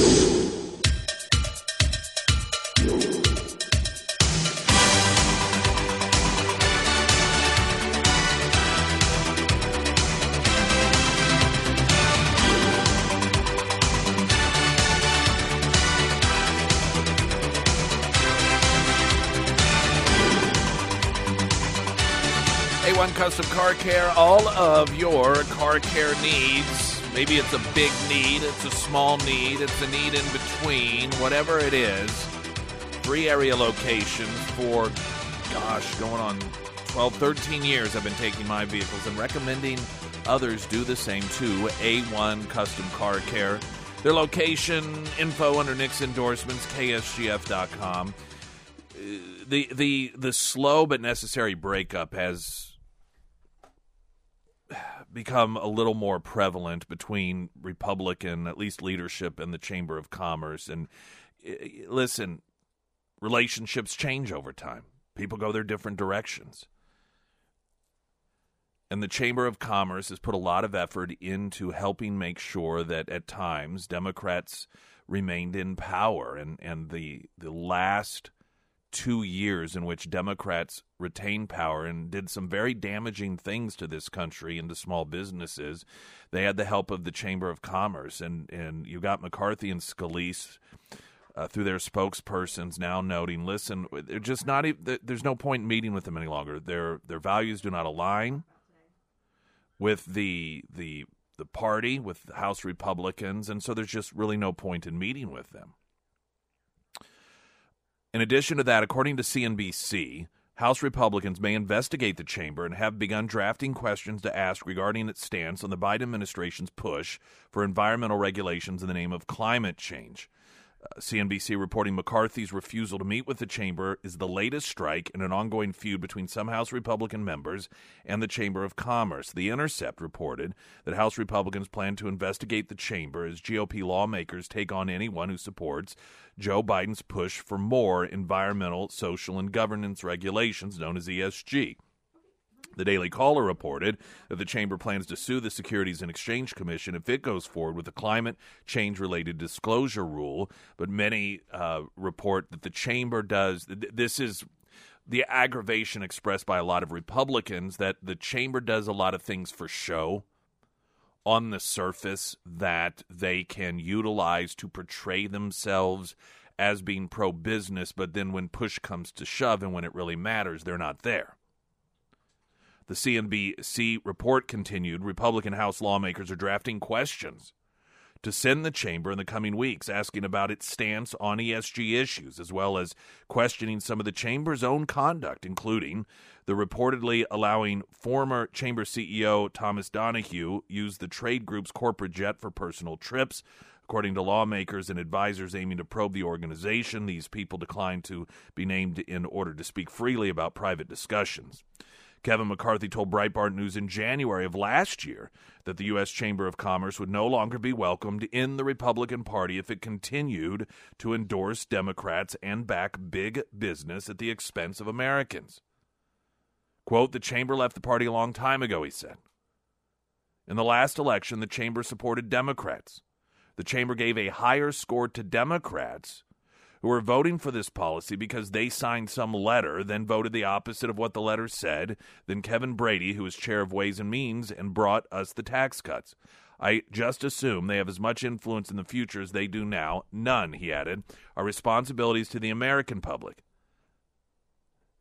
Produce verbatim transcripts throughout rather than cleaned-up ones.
A one Custom Car Care, all of your car care needs. Maybe it's a big need, it's a small need, it's a need in between, whatever it is. Three area locations for, gosh, going on twelve, thirteen years I've been taking my vehicles and recommending others do the same too. A one Custom Car Care. Their location info under Nick's endorsements, K S G F dot com. The, the, the slow but necessary breakup has become a little more prevalent between Republican, at least leadership, and the Chamber of Commerce. And listen, relationships change over time. People go their different directions. And the Chamber of Commerce has put a lot of effort into helping make sure that at times Democrats remained in power. And, and the the last two years in which Democrats retained power and did some very damaging things to this country and to small businesses, they had the help of the Chamber of Commerce. And, and you got McCarthy and Scalise uh, through their spokespersons now noting, listen, they're just not. There's no point in meeting with them any longer. Their their values do not align with the the the party, with the House Republicans, and so there's just really no point in meeting with them. In addition to that, according to C N B C, House Republicans may investigate the chamber and have begun drafting questions to ask regarding its stance on the Biden administration's push for environmental regulations in the name of climate change. Uh, C N B C reporting McCarthy's refusal to meet with the chamber is the latest strike in an ongoing feud between some House Republican members and the Chamber of Commerce. The Intercept reported that House Republicans plan to investigate the chamber as G O P lawmakers take on anyone who supports Joe Biden's push for more environmental, social, and governance regulations known as E S G. The Daily Caller reported that the chamber plans to sue the Securities and Exchange Commission if it goes forward with a climate change-related disclosure rule, but many uh, report that the chamber does th- – this is the aggravation expressed by a lot of Republicans, that the chamber does a lot of things for show on the surface that they can utilize to portray themselves as being pro-business, but then when push comes to shove and when it really matters, they're not there. The C N B C report continued, Republican House lawmakers are drafting questions to send the chamber in the coming weeks, asking about its stance on E S G issues, as well as questioning some of the chamber's own conduct, including the reportedly allowing former chamber C E O Thomas Donahue use the trade group's corporate jet for personal trips. According to lawmakers and advisors aiming to probe the organization, these people declined to be named in order to speak freely about private discussions. Kevin McCarthy told Breitbart News in January of last year that the U S. Chamber of Commerce would no longer be welcomed in the Republican Party if it continued to endorse Democrats and back big business at the expense of Americans. Quote, the chamber left the party a long time ago, he said. In the last election, the chamber supported Democrats. The chamber gave a higher score to Democrats who were voting for this policy because they signed some letter, then voted the opposite of what the letter said, then Kevin Brady, who is chair of Ways and Means, and brought us the tax cuts. I just assume they have as much influence in the future as they do now. None, he added, are responsibilities to the American public.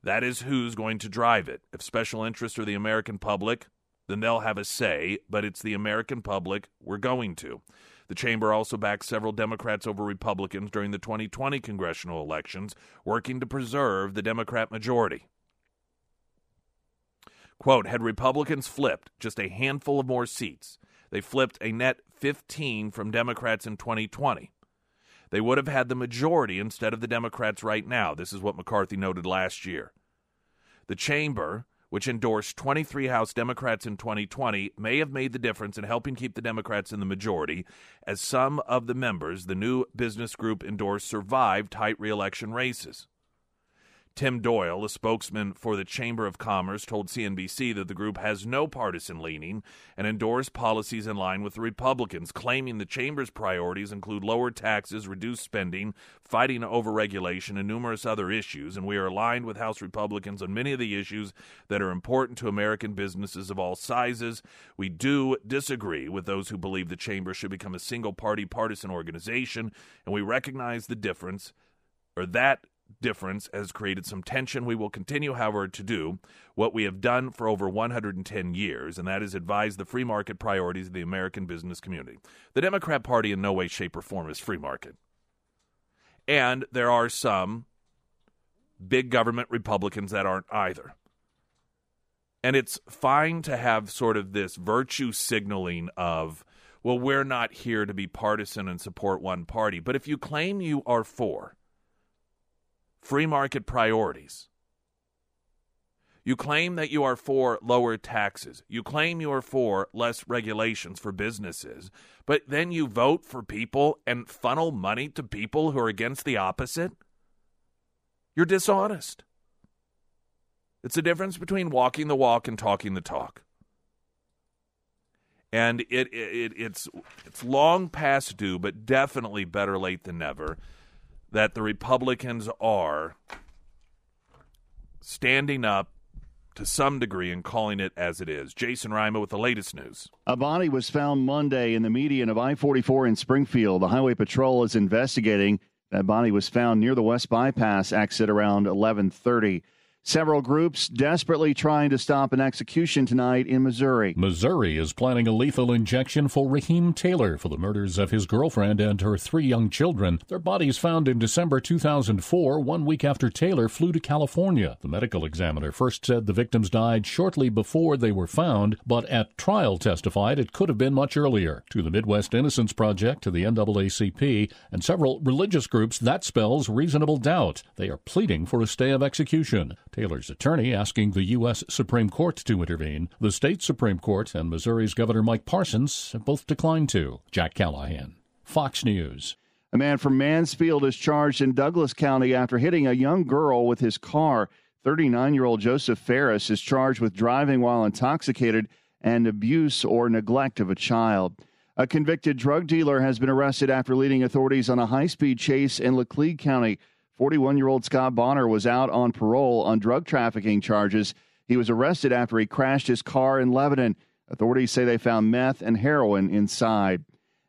That is who's going to drive it. If special interests are the American public, then they'll have a say, but it's the American public we're going to. The chamber also backed several Democrats over Republicans during the twenty twenty congressional elections, working to preserve the Democrat majority. Quote, had Republicans flipped just a handful of more seats, they flipped a net fifteen from Democrats in twenty twenty. They would have had the majority instead of the Democrats right now. This is what McCarthy noted last year. The chamber, which endorsed twenty-three House Democrats in twenty twenty, may have made the difference in helping keep the Democrats in the majority, as some of the members the new business group endorsed survived tight re-election races. Tim Doyle, a spokesman for the Chamber of Commerce, told C N B C that the group has no partisan leaning and endorsed policies in line with the Republicans, claiming the Chamber's priorities include lower taxes, reduced spending, fighting overregulation, and numerous other issues, and we are aligned with House Republicans on many of the issues that are important to American businesses of all sizes. We do disagree with those who believe the Chamber should become a single-party partisan organization, and we recognize the difference, or that difference has created some tension. We will continue, however, to do what we have done for over one hundred ten years, and that is advise the free market priorities of the American business community. The Democrat Party in no way, shape, or form is free market. And there are some big government Republicans that aren't either. And it's fine to have sort of this virtue signaling of, well, we're not here to be partisan and support one party. But if you claim you are for free market priorities, you claim that you are for lower taxes, you claim you are for less regulations for businesses, but then you vote for people and funnel money to people who are against the opposite, you're dishonest. It's the difference between walking the walk and talking the talk. And it, it it's it's long past due, but definitely better late than never, that the Republicans are standing up to some degree and calling it as it is. Jason Rima with the latest news. A body was found Monday in the median of I forty-four in Springfield. The Highway Patrol is investigating. That body was found near the West Bypass exit around eleven thirty. Several groups desperately trying to stop an execution tonight in Missouri. Missouri is planning a lethal injection for Raheem Taylor for the murders of his girlfriend and her three young children. Their bodies found in December two thousand four, one week after Taylor flew to California. The medical examiner first said the victims died shortly before they were found, but at trial testified it could have been much earlier. To the Midwest Innocence Project, to the N double A C P, and several religious groups, that spells reasonable doubt. They are pleading for a stay of execution. Taylor's attorney asking the U S. Supreme Court to intervene. The state Supreme Court and Missouri's Governor Mike Parsons have both declined to. Jack Callahan, Fox News. A man from Mansfield is charged in Douglas County after hitting a young girl with his car. thirty-nine-year-old Joseph Ferris is charged with driving while intoxicated and abuse or neglect of a child. A convicted drug dealer has been arrested after leading authorities on a high-speed chase in Laclede County. forty-one-year-old Scott Bonner was out on parole on drug trafficking charges. He was arrested after he crashed his car in Lebanon. Authorities say they found meth and heroin inside.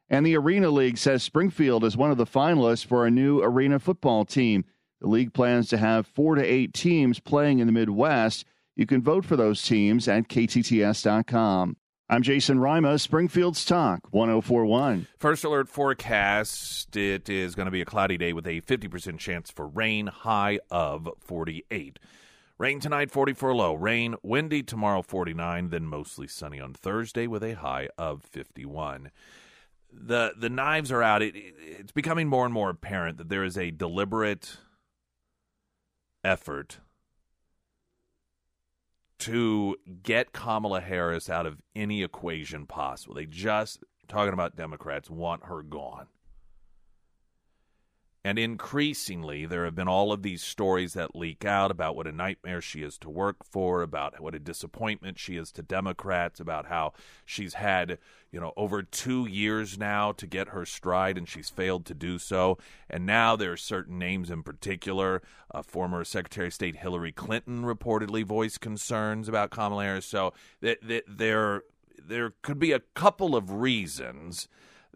And the Arena League says Springfield is one of the finalists for a new arena football team. The league plans to have four to eight teams playing in the Midwest. You can vote for those teams at K T T S dot com. I'm Jason Rima, Springfield's Talk, one oh four point one. First alert forecast, it is going to be a cloudy day with a fifty percent chance for rain, high of forty-eight. Rain tonight, forty-four low. Rain, windy tomorrow, forty-nine, then mostly sunny on Thursday with a high of fifty-one. The the knives are out. It, it, it's becoming more and more apparent that there is a deliberate effort to get Kamala Harris out of any equation possible. They just, talking about Democrats, want her gone. And increasingly, there have been all of these stories that leak out about what a nightmare she is to work for, about what a disappointment she is to Democrats, about how she's had, you know, over two years now to get her stride, and she's failed to do so. And now there are certain names in particular. Uh, former Secretary of State Hillary Clinton reportedly voiced concerns about Kamala Harris. So th- th- there, there could be a couple of reasons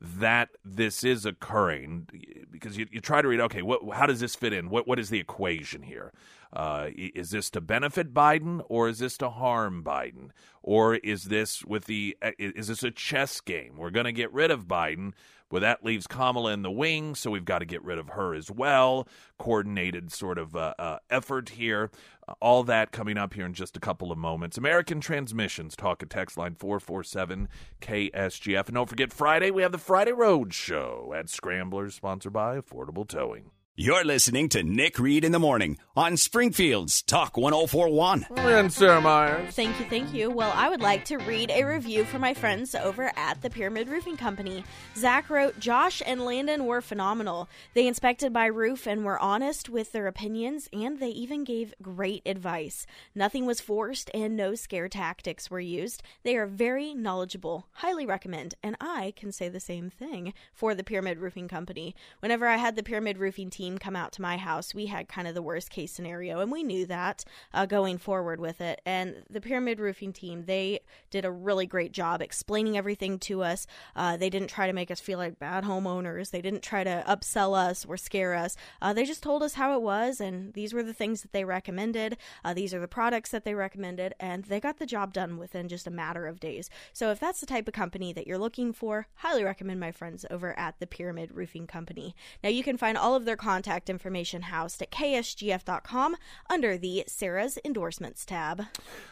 that this is occurring, because you, you try to read, okay, what, how does this fit in? What What is the equation here? Uh, is this to benefit Biden, or is this to harm Biden? Or is this with the is this a chess game? We're going to get rid of Biden, but that leaves Kamala in the wing, so we've got to get rid of her as well. Coordinated sort of uh, uh, effort here. Uh, all that coming up here in just a couple of moments. American Transmissions, talk at text line four four seven K S G F. And don't forget, Friday, we have the Friday Road Show at Scramblers, sponsored by Affordable Towing. You're listening to Nick Reed in the Morning on Springfield's Talk one oh four one. And Sarah Myers. Thank you, thank you. Well, I would like to read a review for my friends over at the Pyramid Roofing Company. Zach wrote, Josh and Landon were phenomenal. They inspected my roof and were honest with their opinions, and they even gave great advice. Nothing was forced and no scare tactics were used. They are very knowledgeable. Highly recommend. And I can say the same thing for the Pyramid Roofing Company. Whenever I had the Pyramid Roofing team come out to my house, we had kind of the worst case scenario, and we knew that uh, going forward with it. And the Pyramid Roofing team, they did a really great job explaining everything to us. Uh, they didn't try to make us feel like bad homeowners. They didn't try to upsell us or scare us. Uh, they just told us how it was, and these were the things that they recommended. Uh, these are the products that they recommended, and they got the job done within just a matter of days. So if that's the type of company that you're looking for, highly recommend my friends over at the Pyramid Roofing Company. Now you can find all of their content Contact information housed at K S G F dot com under the Sarah's Endorsements tab.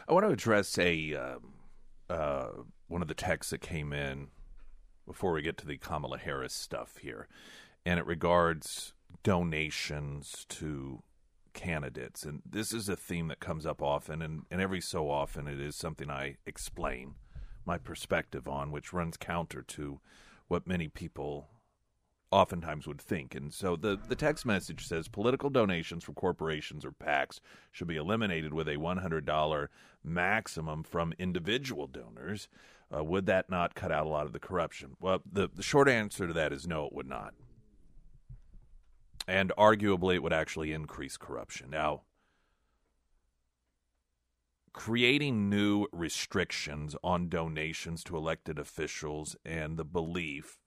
I want to address a um, uh, one of the texts that came in before we get to the Kamala Harris stuff here, and it regards donations to candidates. And this is a theme that comes up often, and, and every so often it is something I explain my perspective on, which runs counter to what many people oftentimes would think. And so the, the text message says political donations from corporations or PACs should be eliminated with a one hundred dollars maximum from individual donors. Uh, would that not cut out a lot of the corruption? Well, the, the short answer to that is no, it would not. And arguably it would actually increase corruption. Now, creating new restrictions on donations to elected officials and the belief,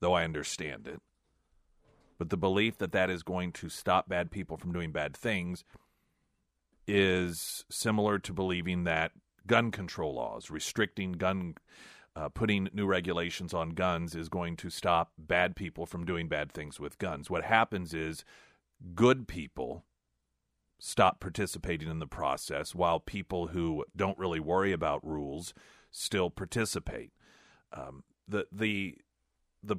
though I understand it, but the belief that that is going to stop bad people from doing bad things is similar to believing that gun control laws, restricting gun, uh, putting new regulations on guns is going to stop bad people from doing bad things with guns. What happens is good people stop participating in the process while people who don't really worry about rules still participate. Um, the, the, The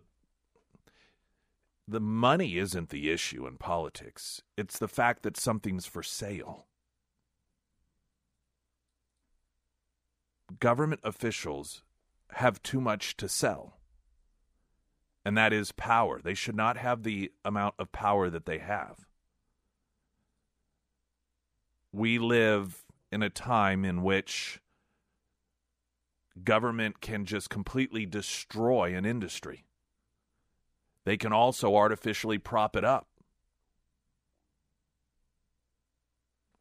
the money isn't the issue in politics. It's the fact that something's for sale. Government officials have too much to sell, and that is power. They should not have the amount of power that they have. We live in a time in which government can just completely destroy an industry. They can also artificially prop it up.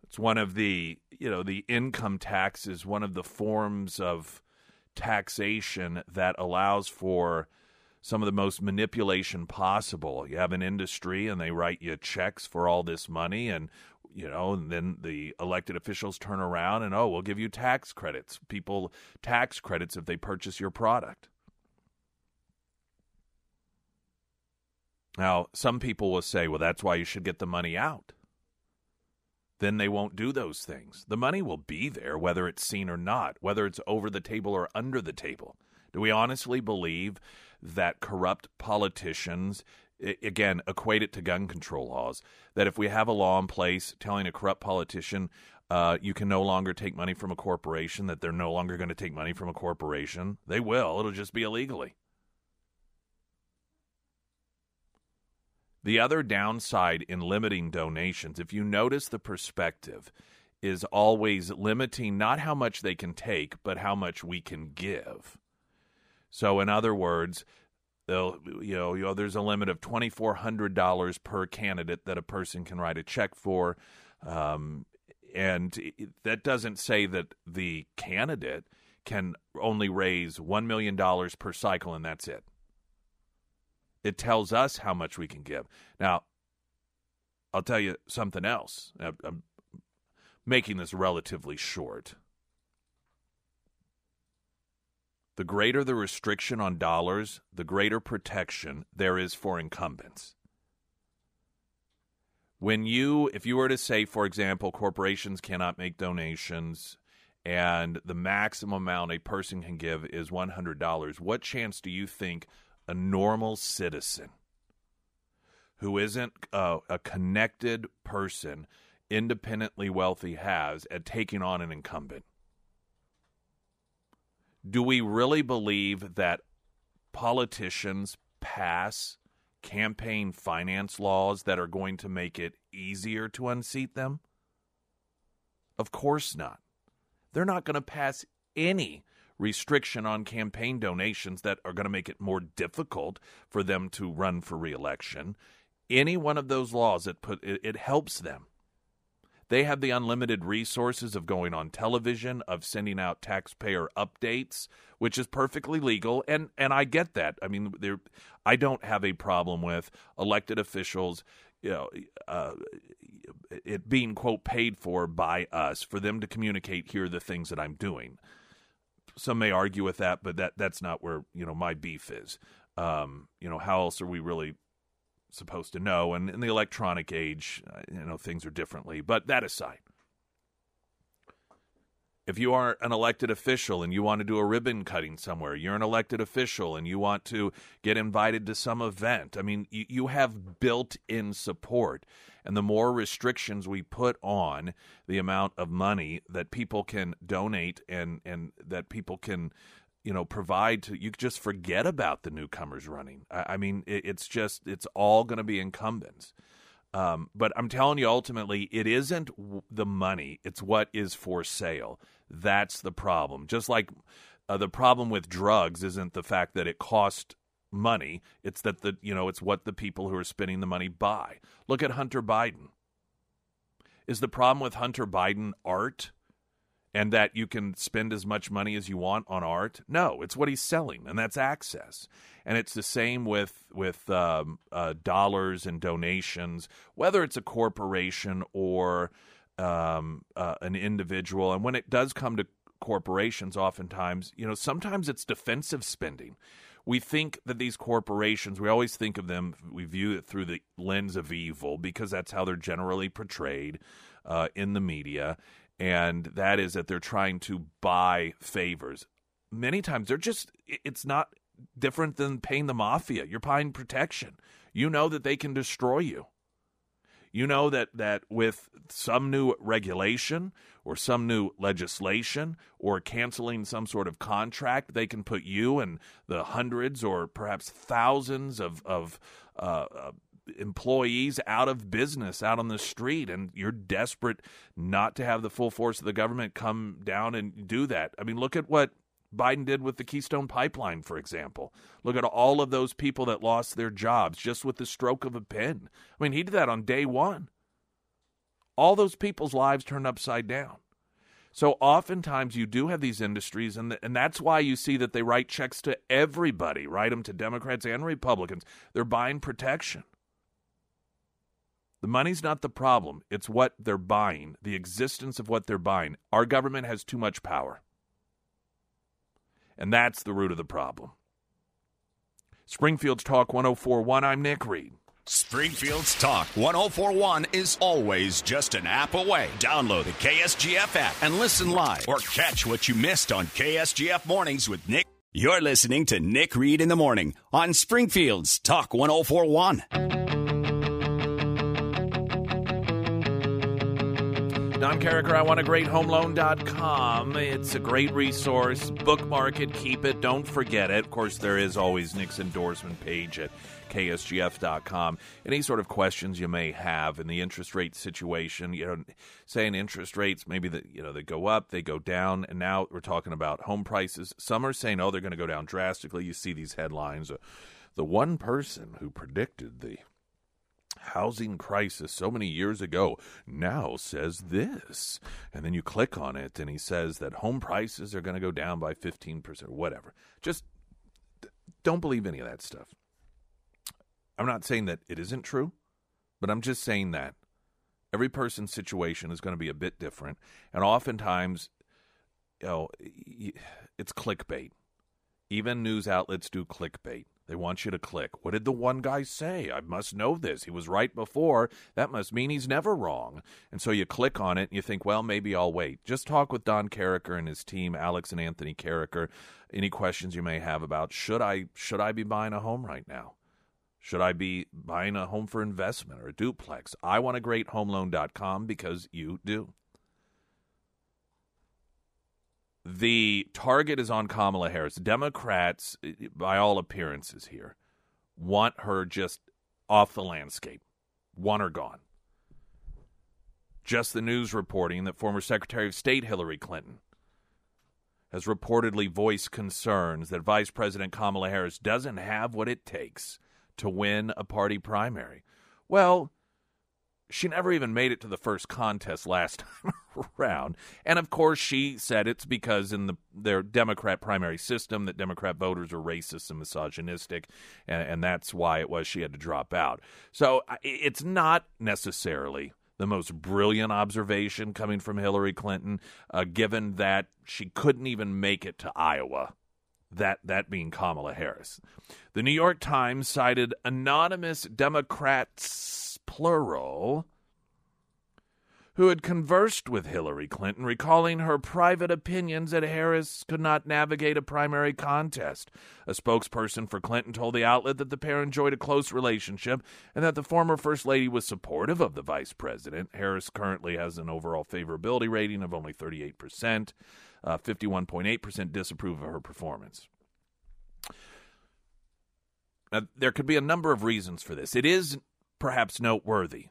It's one of the, you know, the income tax is one of the forms of taxation that allows for some of the most manipulation possible. You have an industry and they write you checks for all this money, and, you know, and then the elected officials turn around and, oh, we'll give you tax credits. People tax credits if they purchase your product. Now, some people will say, well, that's why you should get the money out. Then they won't do those things. The money will be there, whether it's seen or not, whether it's over the table or under the table. Do we honestly believe that corrupt politicians, again, equate it to gun control laws, that if we have a law in place telling a corrupt politician uh, you can no longer take money from a corporation, that they're no longer going to take money from a corporation? They will. It'll just be illegally. The other downside in limiting donations, if you notice the perspective, is always limiting not how much they can take, but how much we can give. So in other words, they'll, you know, you know, there's a limit of two thousand four hundred dollars per candidate that a person can write a check for. Um, and it, that doesn't say that the candidate can only raise one million dollars per cycle and that's it. It tells us how much we can give. Now, I'll tell you something else. I'm making this relatively short. The greater the restriction on dollars, the greater protection there is for incumbents. When you, if you were to say, for example, corporations cannot make donations and the maximum amount a person can give is one hundred dollars, what chance do you think a normal citizen who isn't uh, a connected person, independently wealthy, has at taking on an incumbent? Do we really believe that politicians pass campaign finance laws that are going to make it easier to unseat them? Of course not. They're not going to pass any restriction on campaign donations that are going to make it more difficult for them to run for re-election. Any one of those laws, that put it, it helps them. They have the unlimited resources of going on television, of sending out taxpayer updates, which is perfectly legal, and and I get that. I mean, there, I don't have a problem with elected officials, you know, uh, it being, quote, paid for by us for them to communicate, here are the things that I'm doing. Some may argue with that, but that that's not where, you know, my beef is. Um, you know, how else are we really supposed to know? And in the electronic age, you know, things are differently. But that aside, if you are an elected official and you want to do a ribbon cutting somewhere, you're an elected official and you want to get invited to some event, I mean, you, you have built-in support. And the more restrictions we put on the amount of money that people can donate and, and that people can, you know, provide to, you just forget about the newcomers running. I, I mean, it, it's just, it's all going to be incumbents. Um, but I'm telling you, ultimately, it isn't the money. It's what is for sale. That's the problem. Just like uh, the problem with drugs isn't the fact that it costs money. It's that, the you know, it's what the people who are spending the money buy. Look at Hunter Biden. Is the problem with Hunter Biden art and that you can spend as much money as you want on art? No, it's what he's selling, and that's access. And it's the same with, with um, uh, dollars and donations, whether it's a corporation or um, uh, an individual. And when it does come to corporations, oftentimes, you know, sometimes it's defensive spending. We think that these corporations, we always think of them, we view it through the lens of evil because that's how they're generally portrayed uh, in the media, and that is that they're trying to buy favors. Many times they're just, it's not different than paying the mafia. You're buying protection. You know that they can destroy you. You know that, that with some new regulation or some new legislation or canceling some sort of contract, they can put you and the hundreds or perhaps thousands of, of uh, employees out of business, out on the street, and you're desperate not to have the full force of the government come down and do that. I mean, look at what Biden did with the Keystone Pipeline, for example. Look at all of those people that lost their jobs just with the stroke of a pen. I mean, he did that on day one. All those people's lives turned upside down. So oftentimes you do have these industries, and, the, and that's why you see that they write checks to everybody, write them to Democrats and Republicans. They're buying protection. The money's not the problem. It's what they're buying, the existence of what they're buying. Our government has too much power. And that's the root of the problem. Springfield's Talk one oh four point one, I'm Nick Reed. Springfield's Talk one oh four point one is always just an app away. Download the K S G F app and listen live or catch what you missed on K S G F Mornings with Nick. You're listening to Nick Reed in the Morning on Springfield's Talk one oh four point one. Don Carricker, I want a great home loan dot com. It's a great resource. Bookmark it, keep it, don't forget it. Of course, there is always Nick's endorsement page at K S G F dot com. Any sort of questions you may have in the interest rate situation, you know, saying interest rates, maybe that, you know, they go up, they go down, and now we're talking about home prices. Some are saying, oh, they're going to go down drastically. You see these headlines. The one person who predicted the housing crisis so many years ago now says this, and then you click on it and he says that home prices are going to go down by fifteen percent, whatever. Just don't believe any of that stuff. I'm not saying that it isn't true, but I'm just saying that every person's situation is going to be a bit different, and oftentimes, you know, it's clickbait. Even news outlets do clickbait. They want you to click. What did the one guy say? I must know this. He was right before. That must mean he's never wrong. And so you click on it and you think, well, maybe I'll wait. Just talk with Don Carricker and his team, Alex and Anthony Carricker. Any questions you may have about should I should I be buying a home right now? Should I be buying a home for investment or a duplex? I want a great home loan dot com because you do. The target is on Kamala Harris. Democrats, by all appearances here, want her just off the landscape, want her gone. Just the news reporting that former Secretary of State Hillary Clinton has reportedly voiced concerns that Vice President Kamala Harris doesn't have what it takes to win a party primary. Well, she never even made it to the first contest last time around. And, of course, she said it's because in the their Democrat primary system that Democrat voters are racist and misogynistic, and, and that's why it was she had to drop out. So it's not necessarily the most brilliant observation coming from Hillary Clinton, uh, given that she couldn't even make it to Iowa. That that being Kamala Harris. The New York Times cited anonymous Democrats, plural, who had conversed with Hillary Clinton, recalling her private opinions that Harris could not navigate a primary contest. A spokesperson for Clinton told the outlet that the pair enjoyed a close relationship and that the former First Lady was supportive of the vice president. Harris currently has an overall favorability rating of only thirty-eight percent. Uh, fifty-one point eight percent disapprove of her performance. Now, there could be a number of reasons for this. It is perhaps noteworthy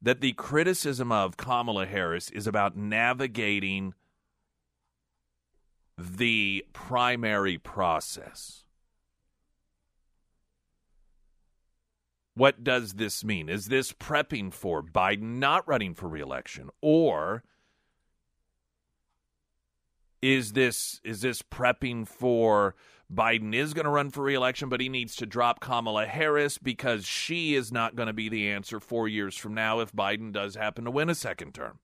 that the criticism of Kamala Harris is about navigating the primary process. What does this mean? Is this prepping for Biden not running for re-election, or Is this is this prepping for Biden is going to run for re-election, but he needs to drop Kamala Harris because she is not going to be the answer four years from now if Biden does happen to win a second term?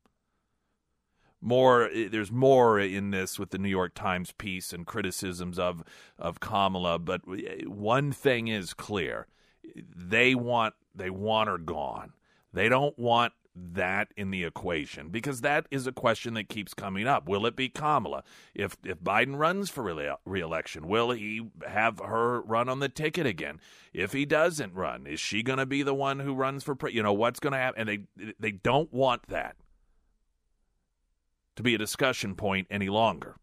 More, there's more in this with the New York Times piece and criticisms of of Kamala, but one thing is clear: they want they want her gone. They don't want that in the equation, because that is a question that keeps coming up. Will it be Kamala? If if Biden runs for re-election, will he have her run on the ticket again? If he doesn't run, is she going to be the one who runs for pre- you know, what's going to happen? And they they don't want that to be a discussion point any longer.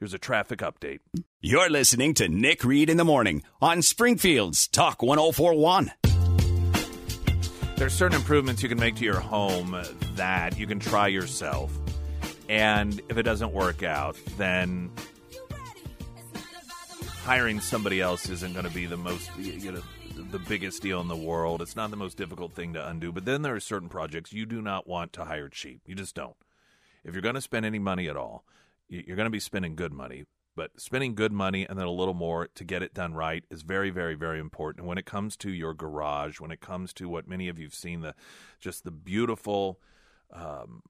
Here's a traffic update. You're listening to Nick Reed in the Morning on Springfield's Talk one oh four one. There's certain improvements you can make to your home that you can try yourself. And if it doesn't work out, then hiring somebody else isn't going to be the most, you know, the biggest deal in the world. It's not the most difficult thing to undo. But then there are certain projects you do not want to hire cheap. You just don't. If you're going to spend any money at all, you're going to be spending good money. But spending good money and then a little more to get it done right is very, very, very important. And when it comes to your garage, when it comes to what many of you have seen, the just the beautiful um,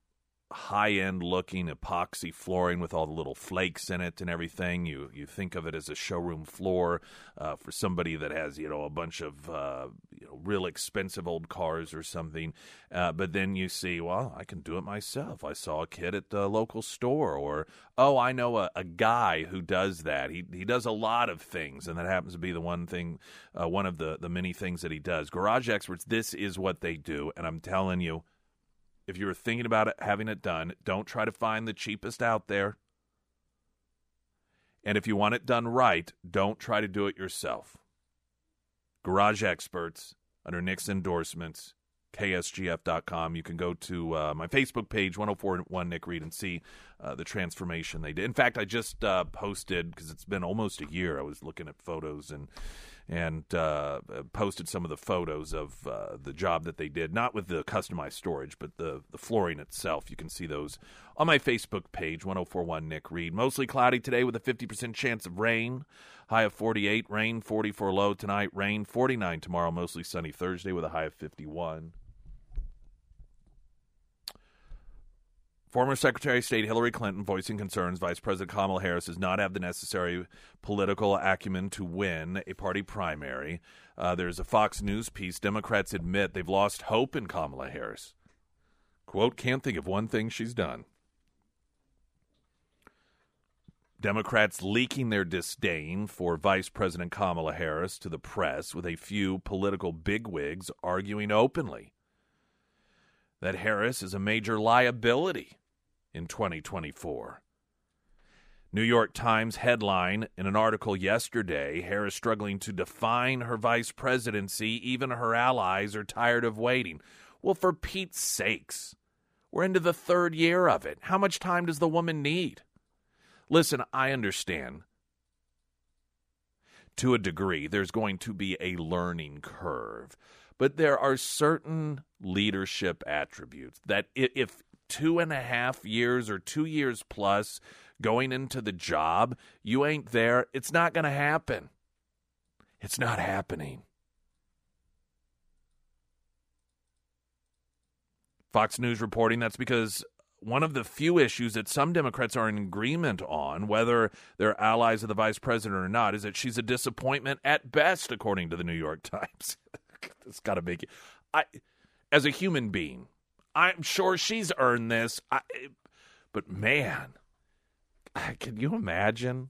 high-end looking epoxy flooring with all the little flakes in it and everything, you you think of it as a showroom floor uh, for somebody that has, you know, a bunch of uh, you know, real expensive old cars or something. Uh, but then you see, well, I can do it myself. I saw a kid at the local store, or oh, I know a, a guy who does that. He he does a lot of things, and that happens to be the one thing, uh, one of the, the many things that he does. Garage experts, this is what they do, and I'm telling you, if you're thinking about it, having it done, don't try to find the cheapest out there. And if you want it done right, don't try to do it yourself. Garage experts, under Nick's endorsements, K S G F dot com. You can go to uh, my Facebook page, one oh four one Nick Reed, and see uh, the transformation they did. In fact, I just uh, posted, because it's been almost a year, I was looking at photos and and uh, posted some of the photos of uh, the job that they did, not with the customized storage, but the, the flooring itself. You can see those on my Facebook page, one oh four one Nick Reed. Mostly cloudy today with a fifty percent chance of rain. High of forty-eight, rain forty-four low tonight, rain forty-nine tomorrow, mostly sunny Thursday with a high of fifty-one. Former Secretary of State Hillary Clinton voicing concerns Vice President Kamala Harris does not have the necessary political acumen to win a party primary. Uh, there's a Fox News piece. Democrats admit they've lost hope in Kamala Harris. Quote, can't think of one thing she's done. Democrats leaking their disdain for Vice President Kamala Harris to the press, with a few political bigwigs arguing openly that Harris is a major liability in twenty twenty-four. New York Times headline in an article yesterday, Harris struggling to define her vice presidency, even her allies are tired of waiting. Well, for Pete's sakes, we're into the third year of it. How much time does the woman need? Listen, I understand. To a degree, there's going to be a learning curve. But there are certain leadership attributes that if two and a half years or two years plus going into the job, you ain't there, it's not going to happen. It's not happening. Fox News reporting that's because one of the few issues that some Democrats are in agreement on, whether they're allies of the vice president or not, is that she's a disappointment at best, according to the New York Times. It's got to make you. I, as a human being, I'm sure she's earned this. I, but man, can you imagine?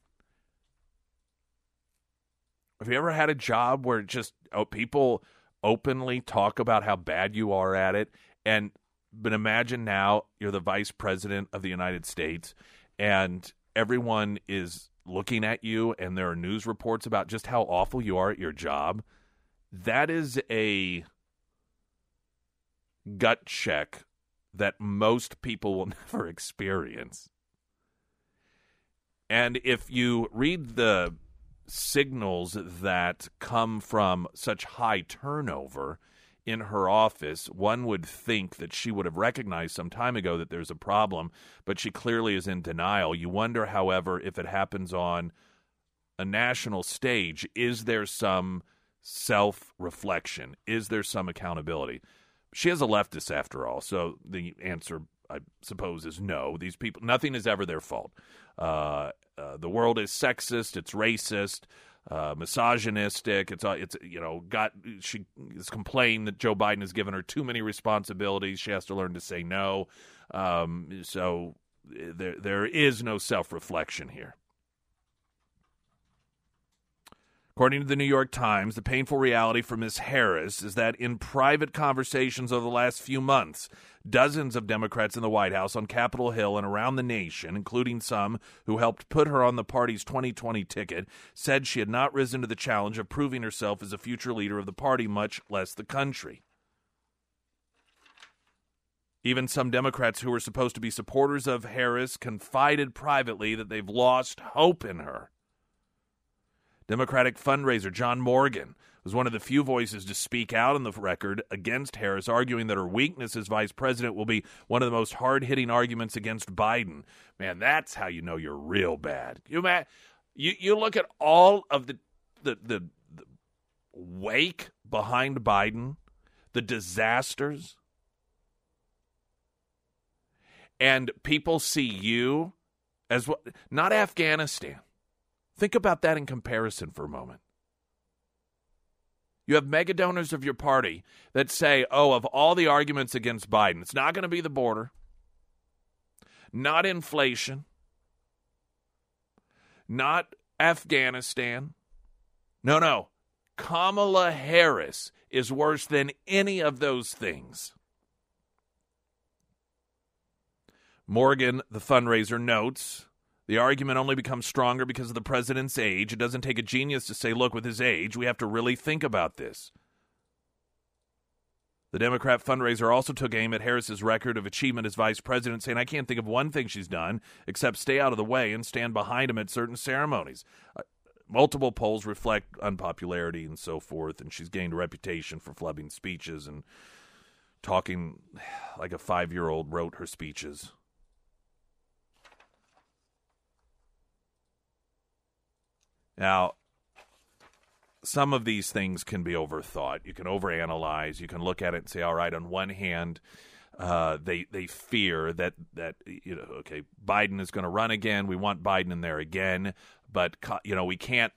Have you ever had a job where just oh, people openly talk about how bad you are at it, and but imagine now you're the vice president of the United States, and everyone is looking at you, and there are news reports about just how awful you are at your job. That is a gut check that most people will never experience. And if you read the signals that come from such high turnover in her office, one would think that she would have recognized some time ago that there's a problem, but she clearly is in denial. You wonder, however, if it happens on a national stage, is there some self-reflection? Is there some accountability? She is a leftist, after all, so the answer, I suppose, is no. These people, nothing is ever their fault. Uh, uh, the world is sexist, it's racist, uh, misogynistic. It's, it's you know, got she has complained that Joe Biden has given her too many responsibilities. She has to learn to say no. Um, so there, there is no self-reflection here. According to the New York Times, the painful reality for Miz Harris is that in private conversations over the last few months, dozens of Democrats in the White House, on Capitol Hill, and around the nation, including some who helped put her on the party's twenty twenty ticket, said she had not risen to the challenge of proving herself as a future leader of the party, much less the country. Even some Democrats who were supposed to be supporters of Harris confided privately that they've lost hope in her. Democratic fundraiser John Morgan was one of the few voices to speak out on the record against Harris, arguing that her weakness as vice president will be one of the most hard-hitting arguments against Biden. Man, that's how you know you're real bad. You man, you, you look at all of the the, the the wake behind Biden, the disasters, and people see you as what? Not Afghanistan. Think about that in comparison for a moment. You have mega donors of your party that say, oh, of all the arguments against Biden, it's not going to be the border, not inflation, not Afghanistan. No, no. Kamala Harris is worse than any of those things. Morgan, the fundraiser, notes, the argument only becomes stronger because of the president's age. It doesn't take a genius to say, look, with his age, we have to really think about this. The Democrat fundraiser also took aim at Harris's record of achievement as vice president, saying, I can't think of one thing she's done except stay out of the way and stand behind him at certain ceremonies. Uh, multiple polls reflect unpopularity and so forth, and she's gained a reputation for flubbing speeches and talking like a five-year-old wrote her speeches. Now, some of these things can be overthought. You can overanalyze. You can look at it and say, all right, on one hand, uh, they they fear that, that, you know, okay, Biden is going to run again. We want Biden in there again. But, you know, we can't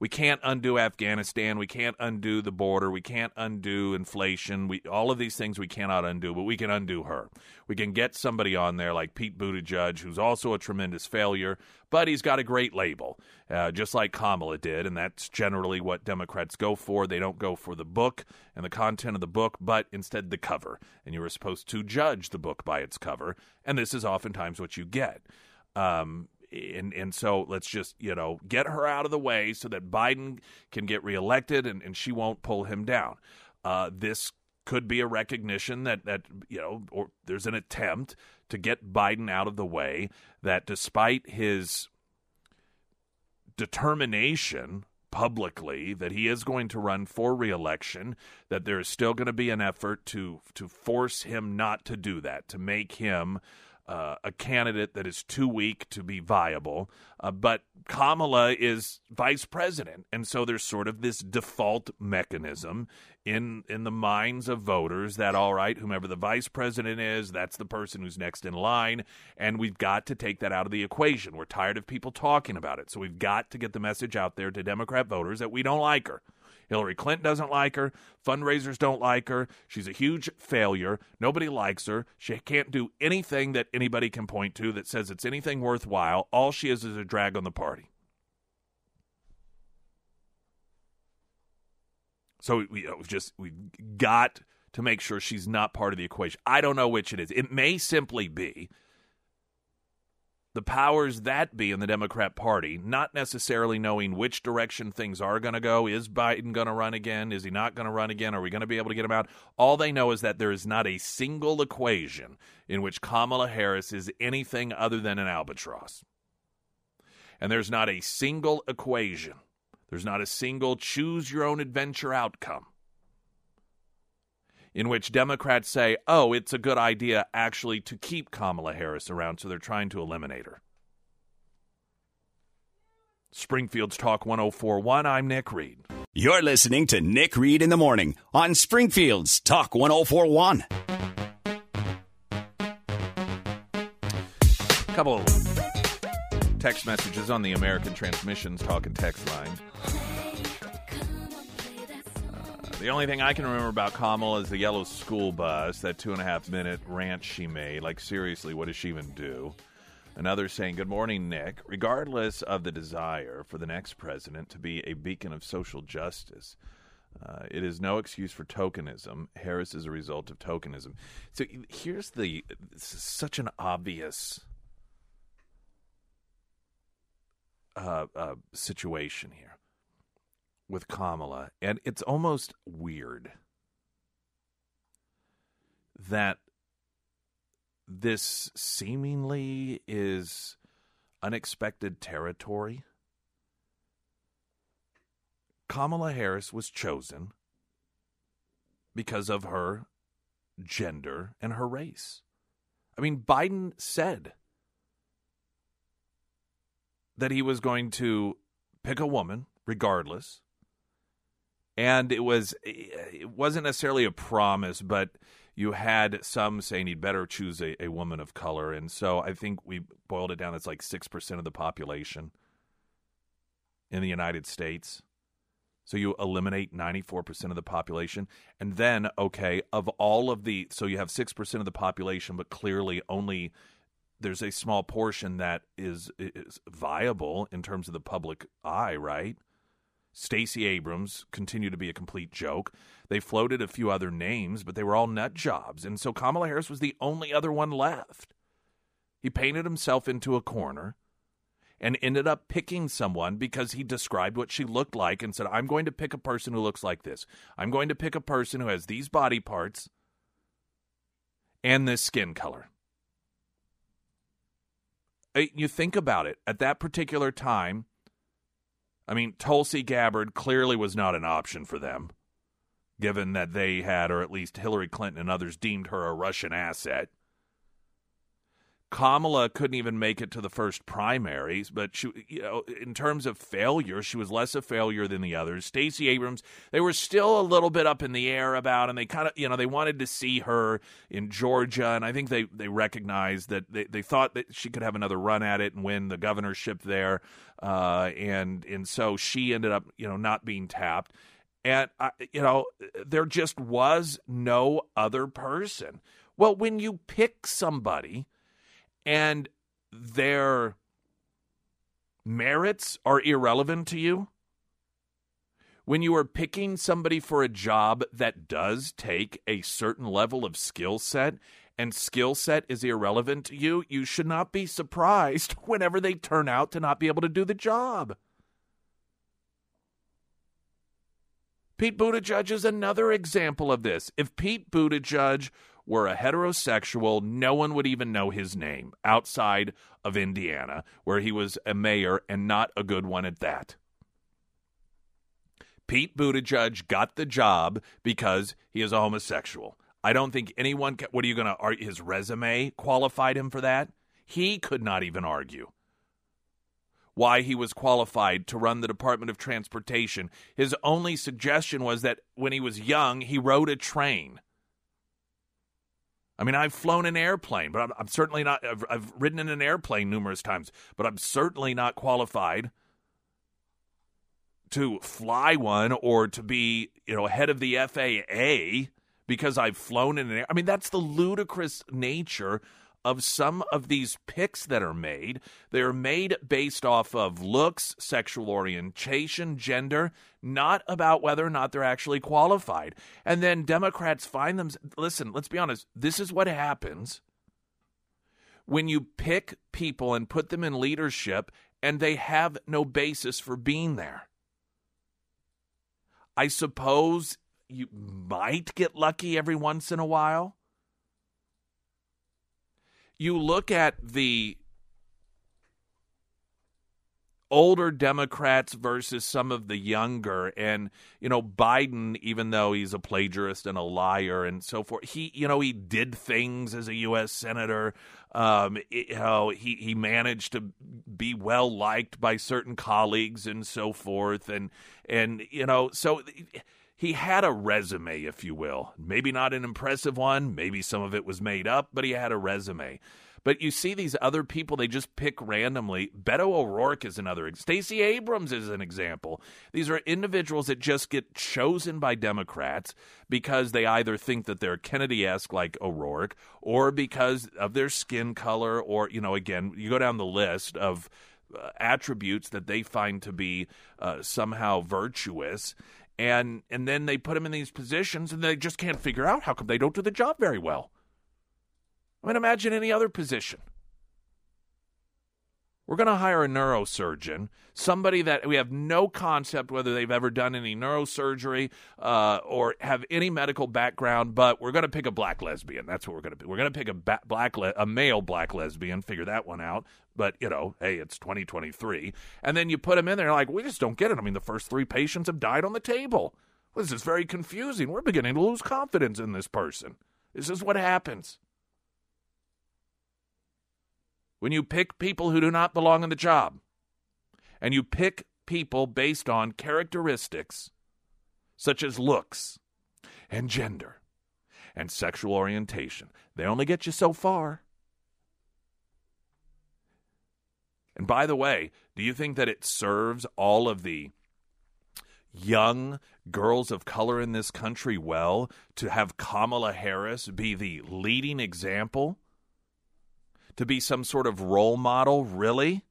we can't undo Afghanistan, we can't undo the border, we can't undo inflation, we all of these things we cannot undo, but we can undo her. We can get somebody on there like Pete Buttigieg, who's also a tremendous failure, but he's got a great label, uh, just like Kamala did, and that's generally what Democrats go for. They don't go for the book and the content of the book, but instead the cover, and you were supposed to judge the book by its cover, and this is oftentimes what you get. Um And and so let's just, you know, get her out of the way so that Biden can get reelected and, and she won't pull him down. Uh, this could be a recognition that, that, you know, or there's an attempt to get Biden out of the way, that despite his determination publicly that he is going to run for reelection, that there is still going to be an effort to to force him not to do that, to make him Uh, a candidate that is too weak to be viable. Uh, but Kamala is vice president. And so there's sort of this default mechanism in in the minds of voters that, all right, whomever the vice president is, that's the person who's next in line. And we've got to take that out of the equation. We're tired of people talking about it. So we've got to get the message out there to Democrat voters that we don't like her. Hillary Clinton doesn't like her. Fundraisers don't like her. She's a huge failure. Nobody likes her. She can't do anything that anybody can point to that says it's anything worthwhile. All she is is a drag on the party. So we you know, just we've got to make sure she's not part of the equation. I don't know which it is. It may simply be the powers that be in the Democrat Party, not necessarily knowing which direction things are going to go. Is Biden going to run again? Is he not going to run again? Are we going to be able to get him out? All they know is that there is not a single equation in which Kamala Harris is anything other than an albatross. And there's not a single equation. There's not a single choose-your-own-adventure outcome in which Democrats say, oh, it's a good idea actually to keep Kamala Harris around, so they're trying to eliminate her. Springfield's Talk one oh four point one, I'm Nick Reed. You're listening to Nick Reed in the Morning on Springfield's Talk one oh four point one. A couple text messages on the American Transmissions Talk and Text line. The only thing I can remember about Kamala is the yellow school bus, that two-and-a-half-minute rant she made. Like, seriously, what does she even do? Another saying, good morning, Nick. Regardless of the desire for the next president to be a beacon of social justice, uh, it is no excuse for tokenism. Harris is a result of tokenism. So here's the – such an obvious uh, uh, situation here with Kamala, and it's almost weird that this seemingly is unexpected territory. Kamala Harris was chosen because of her gender and her race. I mean, Biden said that he was going to pick a woman regardless. And it was, it wasn't necessarily a promise, but you had some saying he'd better choose a, a woman of color. And so I think we boiled it down. It's like six percent of the population in the United States. So you eliminate ninety-four percent of the population. And then, okay, of all of the, so you have six percent of the population, but clearly only there's a small portion that is, is viable in terms of the public eye, right? Stacey Abrams continued to be a complete joke. They floated a few other names, but they were all nut jobs. And so Kamala Harris was the only other one left. He painted himself into a corner and ended up picking someone because he described what she looked like and said, I'm going to pick a person who looks like this. I'm going to pick a person who has these body parts and this skin color. You think about it. At that particular time, I mean, Tulsi Gabbard clearly was not an option for them, given that they had, or at least Hillary Clinton and others, deemed her a Russian asset. Kamala couldn't even make it to the first primaries, but she, you know, in terms of failure, she was less a failure than the others. Stacey Abrams, they were still a little bit up in the air about, and they kind of, you know, they wanted to see her in Georgia, and I think they, they recognized that they, they thought that she could have another run at it and win the governorship there, uh, and and so she ended up, you know, not being tapped. And, uh, you know, there just was no other person. Well, when you pick somebody and their merits are irrelevant to you, when you are picking somebody for a job that does take a certain level of skill set, and skill set is irrelevant to you, you should not be surprised whenever they turn out to not be able to do the job. Pete Buttigieg is another example of this. If Pete Buttigieg were a heterosexual, no one would even know his name outside of Indiana, where he was a mayor and not a good one at that. Pete Buttigieg got the job because he is a homosexual. I don't think anyone can, what are you going to argue? His resume qualified him for that? He could not even argue why he was qualified to run the Department of Transportation. His only suggestion was that when he was young, he rode a train. I mean, I've flown an airplane, but I'm, I'm certainly not, I've, I've ridden in an airplane numerous times, but I'm certainly not qualified to fly one or to be, you know, head of the F A A because I've flown in an air. I mean, that's the ludicrous nature of some of these picks that are made. They're made based off of looks, sexual orientation, gender, not about whether or not they're actually qualified. And then Democrats find them. Listen, let's be honest. This is what happens when you pick people and put them in leadership and they have no basis for being there. I suppose you might get lucky every once in a while. You look at the older Democrats versus some of the younger, and, you know, Biden, even though he's a plagiarist and a liar and so forth, he, you know, he did things as a U S senator. Um, it, you know, he, he managed to be well-liked by certain colleagues and so forth. And, and you know, so he had a resume, if you will. Maybe not an impressive one. Maybe some of it was made up, but he had a resume. But you see these other people, they just pick randomly. Beto O'Rourke is another. Stacey Abrams is an example. These are individuals that just get chosen by Democrats because they either think that they're Kennedy-esque like O'Rourke or because of their skin color or, you know, again, you go down the list of uh, attributes that they find to be uh, somehow virtuous. And and then they put them in these positions, and they just can't figure out how come they don't do the job very well. I mean, imagine any other position. We're going to hire a neurosurgeon, somebody that we have no concept whether they've ever done any neurosurgery uh, or have any medical background, but we're going to pick a black lesbian. That's what we're going to pick. We're going to pick a ba- black le- a male black lesbian, figure that one out. But, you know, hey, it's twenty twenty-three. And then you put them in there, like, we just don't get it. I mean, the first three patients have died on the table. Well, this is very confusing. We're beginning to lose confidence in this person. This is what happens when you pick people who do not belong in the job, and you pick people based on characteristics such as looks and gender and sexual orientation. They only get you so far. And by the way, do you think that it serves all of the young girls of color in this country well to have Kamala Harris be the leading example? To be some sort of role model, really?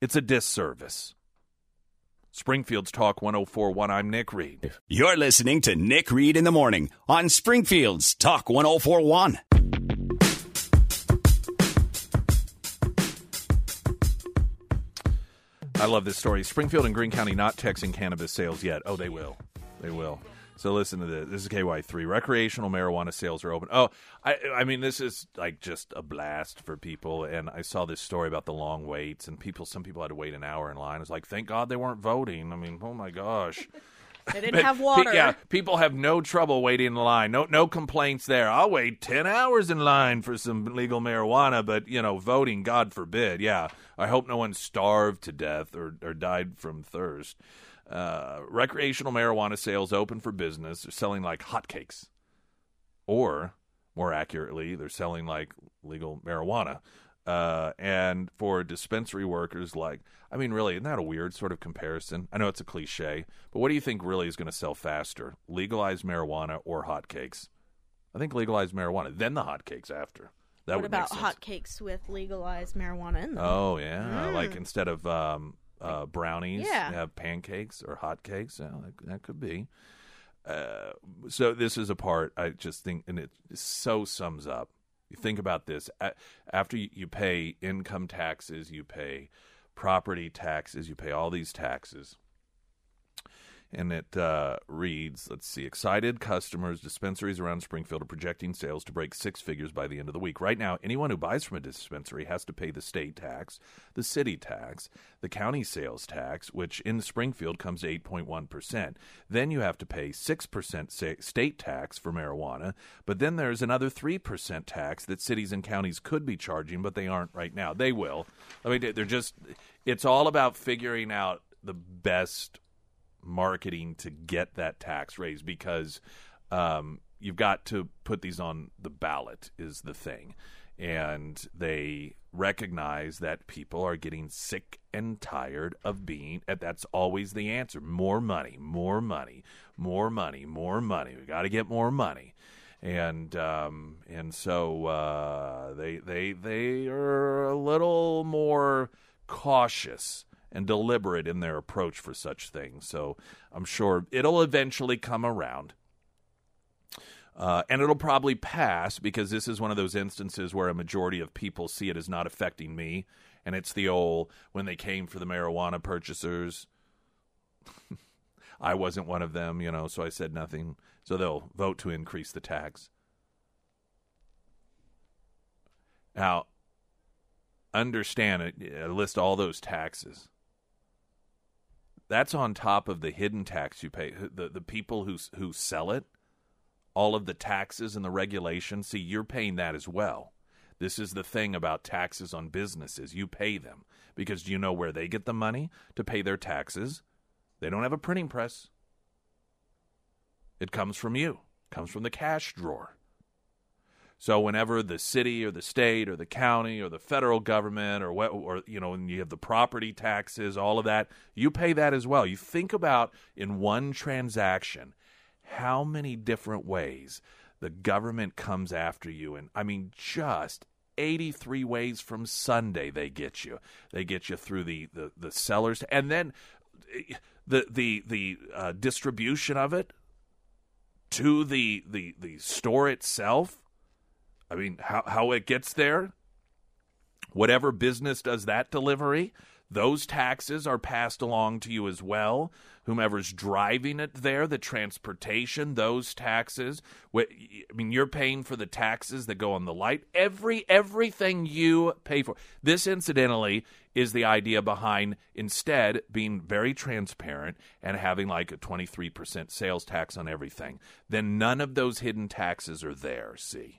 It's a disservice. Springfield's Talk one oh four point one, I'm Nick Reed. You're listening to Nick Reed in the Morning on Springfield's Talk one oh four point one. I love this story. Springfield and Greene County not taxing cannabis sales yet. Oh, they will. They will. So listen to this. This is K Y three. Recreational marijuana sales are open. Oh, I, I mean, this is like just a blast for people. And I saw this story about the long waits and people. Some people had to wait an hour in line. It's like, thank God they weren't voting. I mean, oh my gosh. They didn't have water. Pe- yeah, people have no trouble waiting in line. No, no complaints there. I'll wait ten hours in line for some legal marijuana, but you know, voting, God forbid. Yeah, I hope no one starved to death or, or died from thirst. Uh, recreational marijuana sales open for business. They're selling like hotcakes, or more accurately, they're selling like legal marijuana. Uh, and for dispensary workers, like, I mean, really, isn't that a weird sort of comparison? I know it's a cliche, but what do you think really is going to sell faster? Legalized marijuana or hotcakes? I think legalized marijuana, then the hotcakes after. That what would about hotcakes with legalized marijuana in them? Oh, yeah. Mm. Like instead of um, uh, brownies, yeah. you have pancakes or hotcakes. Yeah, that, that could be. Uh, so this is a part I just think, and it so sums up. You think about this. After you pay income taxes, you pay property taxes, you pay all these taxes. And it uh, reads, let's see, excited customers, dispensaries around Springfield are projecting sales to break six figures by the end of the week. Right now, anyone who buys from a dispensary has to pay the state tax, the city tax, the county sales tax, which in Springfield comes to eight point one percent. Then you have to pay six percent state tax for marijuana, but then there's another three percent tax that cities and counties could be charging, but they aren't right now. They will. I mean, they're just, it's all about figuring out the best marketing to get that tax raise, because um, you've got to put these on the ballot is the thing. And they recognize that people are getting sick and tired of being, that's always the answer. More money, more money, more money, more money. We got to get more money. And um, and so uh, they they they are a little more cautious and deliberate in their approach for such things. So I'm sure it'll eventually come around. Uh, and it'll probably pass, because this is one of those instances where a majority of people see it as not affecting me. And it's the old, when they came for the marijuana purchasers, I wasn't one of them, you know, so I said nothing. So they'll vote to increase the tax. Now, understand it, list all those taxes. That's on top of the hidden tax you pay. The the people who who sell it, all of the taxes and the regulations, see, you're paying that as well. This is the thing about taxes on businesses. You pay them because you know where they get the money to pay their taxes. They don't have a printing press. It comes from you. It comes from the cash drawer. So whenever the city or the state or the county or the federal government or what, or, you know, and you have the property taxes, all of that, you pay that as well. You think about in one transaction how many different ways the government comes after you. And I mean, just eighty-three ways from Sunday they get you. They get you through the, the, the sellers, and then the, the, the uh, distribution of it to the, the, the store itself. I mean, how how it gets there, whatever business does that delivery, those taxes are passed along to you as well. Whomever's driving it there, the transportation, those taxes. I mean, you're paying for the taxes that go on the light. Every everything you pay for. This, incidentally, is the idea behind instead being very transparent and having like a twenty-three percent sales tax on everything. Then none of those hidden taxes are there, see?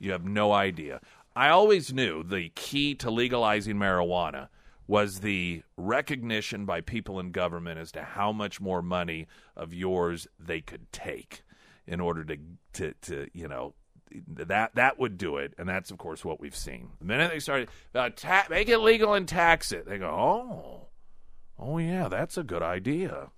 You have no idea. I always knew the key to legalizing marijuana was the recognition by people in government as to how much more money of yours they could take in order to, to, to you know, that that would do it. And that's, of course, what we've seen. The minute they started, uh, ta- make it legal and tax it, they go, oh, oh, yeah, that's a good idea.